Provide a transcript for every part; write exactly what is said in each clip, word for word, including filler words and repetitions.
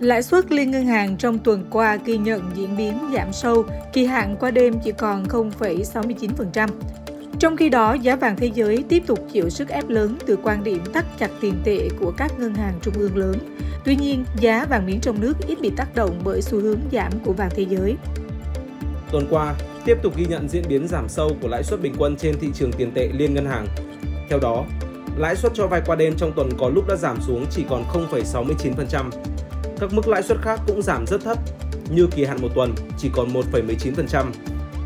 Lãi suất liên ngân hàng trong tuần qua ghi nhận diễn biến giảm sâu, kỳ hạn qua đêm chỉ còn không phẩy sáu mươi chín phần trăm. Trong khi đó, giá vàng thế giới tiếp tục chịu sức ép lớn từ quan điểm thắt chặt tiền tệ của các ngân hàng trung ương lớn. Tuy nhiên, giá vàng miếng trong nước ít bị tác động bởi xu hướng giảm của vàng thế giới. Tuần qua, tiếp tục ghi nhận diễn biến giảm sâu của lãi suất bình quân trên thị trường tiền tệ liên ngân hàng. Theo đó, lãi suất cho vay qua đêm trong tuần có lúc đã giảm xuống chỉ còn không phẩy sáu mươi chín phần trăm. Các mức lãi suất khác cũng giảm rất thấp, như kỳ hạn một tuần chỉ còn một phẩy mười chín phần trăm,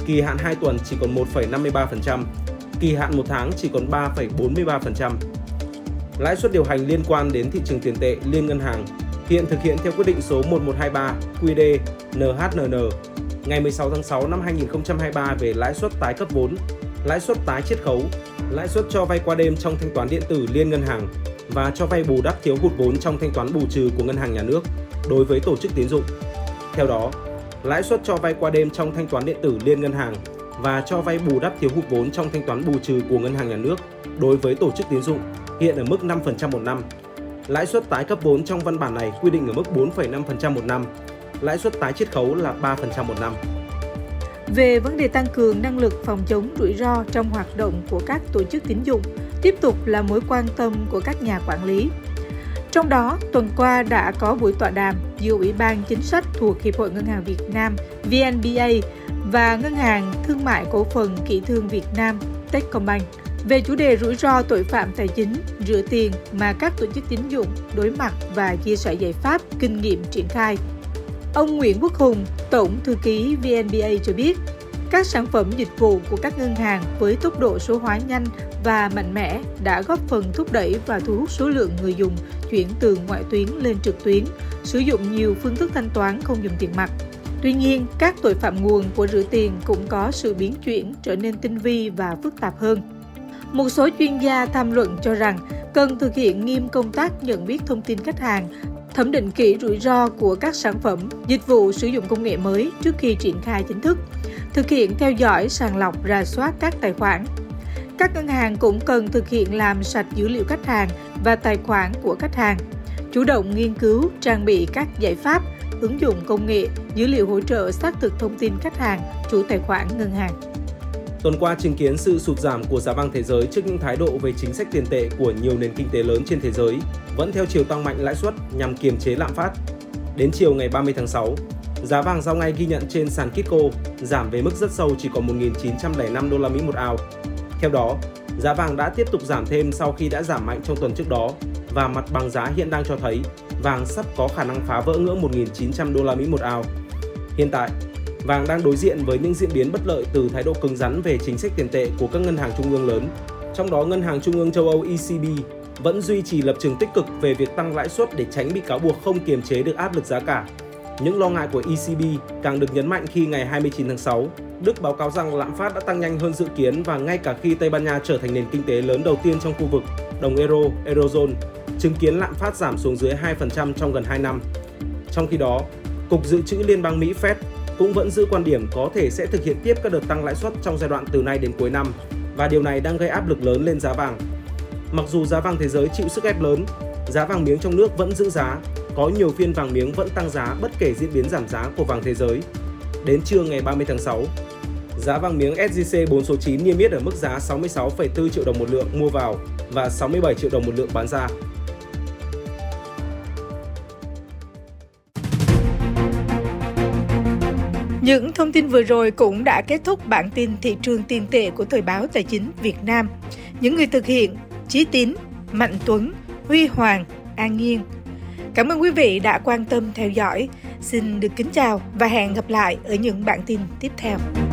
kỳ hạn hai tuần chỉ còn một phẩy năm mươi ba phần trăm, kỳ hạn một tháng chỉ còn ba phẩy bốn mươi ba phần trăm. Lãi suất điều hành liên quan đến thị trường tiền tệ liên ngân hàng hiện thực hiện theo quyết định số một một hai ba quy đê en hát en en ngày mười sáu tháng sáu năm hai nghìn không trăm hai mươi ba về lãi suất tái cấp vốn, lãi suất tái chiết khấu, lãi suất cho vay qua đêm trong thanh toán điện tử liên ngân hàng và cho vay bù đắp thiếu hụt vốn trong thanh toán bù trừ của Ngân hàng Nhà nước đối với tổ chức tín dụng. Theo đó, lãi suất cho vay qua đêm trong thanh toán điện tử liên ngân hàng và cho vay bù đắp thiếu hụt vốn trong thanh toán bù trừ của Ngân hàng Nhà nước đối với tổ chức tín dụng hiện ở mức năm phần trăm một năm. Lãi suất tái cấp vốn trong văn bản này quy định ở mức bốn phẩy năm phần trăm một năm. Lãi suất tái chiết khấu là ba phần trăm một năm. Về vấn đề tăng cường năng lực phòng chống rủi ro trong hoạt động của các tổ chức tín dụng tiếp tục là mối quan tâm của các nhà quản lý. Trong đó, tuần qua đã có buổi tọa đàm giữa Ủy ban Chính sách thuộc Hiệp hội Ngân hàng Việt Nam vê en bê a và Ngân hàng Thương mại Cổ phần Kỹ thương Việt Nam Techcombank về chủ đề rủi ro tội phạm tài chính, rửa tiền mà các tổ chức tín dụng đối mặt và chia sẻ giải pháp, kinh nghiệm triển khai. Ông Nguyễn Quốc Hùng, Tổng Thư ký vê en bê a cho biết, các sản phẩm dịch vụ của các ngân hàng với tốc độ số hóa nhanh và mạnh mẽ đã góp phần thúc đẩy và thu hút số lượng người dùng chuyển từ ngoại tuyến lên trực tuyến, sử dụng nhiều phương thức thanh toán không dùng tiền mặt. Tuy nhiên, các tội phạm nguồn của rửa tiền cũng có sự biến chuyển trở nên tinh vi và phức tạp hơn. Một số chuyên gia tham luận cho rằng cần thực hiện nghiêm công tác nhận biết thông tin khách hàng, thẩm định kỹ rủi ro của các sản phẩm, dịch vụ sử dụng công nghệ mới trước khi triển khai chính thức, thực hiện theo dõi, sàng lọc, rà soát các tài khoản. Các ngân hàng cũng cần thực hiện làm sạch dữ liệu khách hàng và tài khoản của khách hàng, chủ động nghiên cứu, trang bị các giải pháp, ứng dụng công nghệ, dữ liệu hỗ trợ xác thực thông tin khách hàng, chủ tài khoản ngân hàng. Tuần qua chứng kiến sự sụt giảm của giá vàng thế giới trước những thái độ về chính sách tiền tệ của nhiều nền kinh tế lớn trên thế giới, vẫn theo chiều tăng mạnh lãi suất nhằm kiềm chế lạm phát. Đến chiều ngày ba mươi tháng sáu, giá vàng giao ngay ghi nhận trên sàn Kitco giảm về mức rất sâu chỉ còn một nghìn chín trăm lẻ năm đô la Mỹ một ounce. Theo đó, giá vàng đã tiếp tục giảm thêm sau khi đã giảm mạnh trong tuần trước đó và mặt bằng giá hiện đang cho thấy vàng sắp có khả năng phá vỡ ngưỡng một nghìn chín trăm đô la Mỹ một ounce. Hiện tại, vàng đang đối diện với những diễn biến bất lợi từ thái độ cứng rắn về chính sách tiền tệ của các ngân hàng trung ương lớn, trong đó Ngân hàng Trung ương châu Âu e xê bê vẫn duy trì lập trường tích cực về việc tăng lãi suất để tránh bị cáo buộc không kiềm chế được áp lực giá cả. Những lo ngại của e xê bê càng được nhấn mạnh khi ngày hai mươi chín tháng sáu, Đức báo cáo rằng lạm phát đã tăng nhanh hơn dự kiến và ngay cả khi Tây Ban Nha trở thành nền kinh tế lớn đầu tiên trong khu vực đồng euro, eurozone, chứng kiến lạm phát giảm xuống dưới hai phần trăm trong gần hai năm. Trong khi đó, Cục Dự trữ Liên bang Mỹ Fed cũng vẫn giữ quan điểm có thể sẽ thực hiện tiếp các đợt tăng lãi suất trong giai đoạn từ nay đến cuối năm và điều này đang gây áp lực lớn lên giá vàng. Mặc dù giá vàng thế giới chịu sức ép lớn, giá vàng miếng trong nước vẫn giữ giá, có nhiều phiên vàng miếng vẫn tăng giá bất kể diễn biến giảm giá của vàng thế giới. Đến trưa ngày ba mươi tháng sáu, giá vàng miếng ét gi xê bốn số chín niêm yết ở mức giá sáu mươi sáu phẩy bốn triệu đồng một lượng mua vào và sáu mươi bảy triệu đồng một lượng bán ra. Những thông tin vừa rồi cũng đã kết thúc bản tin thị trường tiền tệ của Thời báo Tài chính Việt Nam. Những người thực hiện: Chí Tín, Mạnh Tuấn, Huy Hoàng, An Nhiên. Cảm ơn quý vị đã quan tâm theo dõi. Xin được kính chào và hẹn gặp lại ở những bản tin tiếp theo.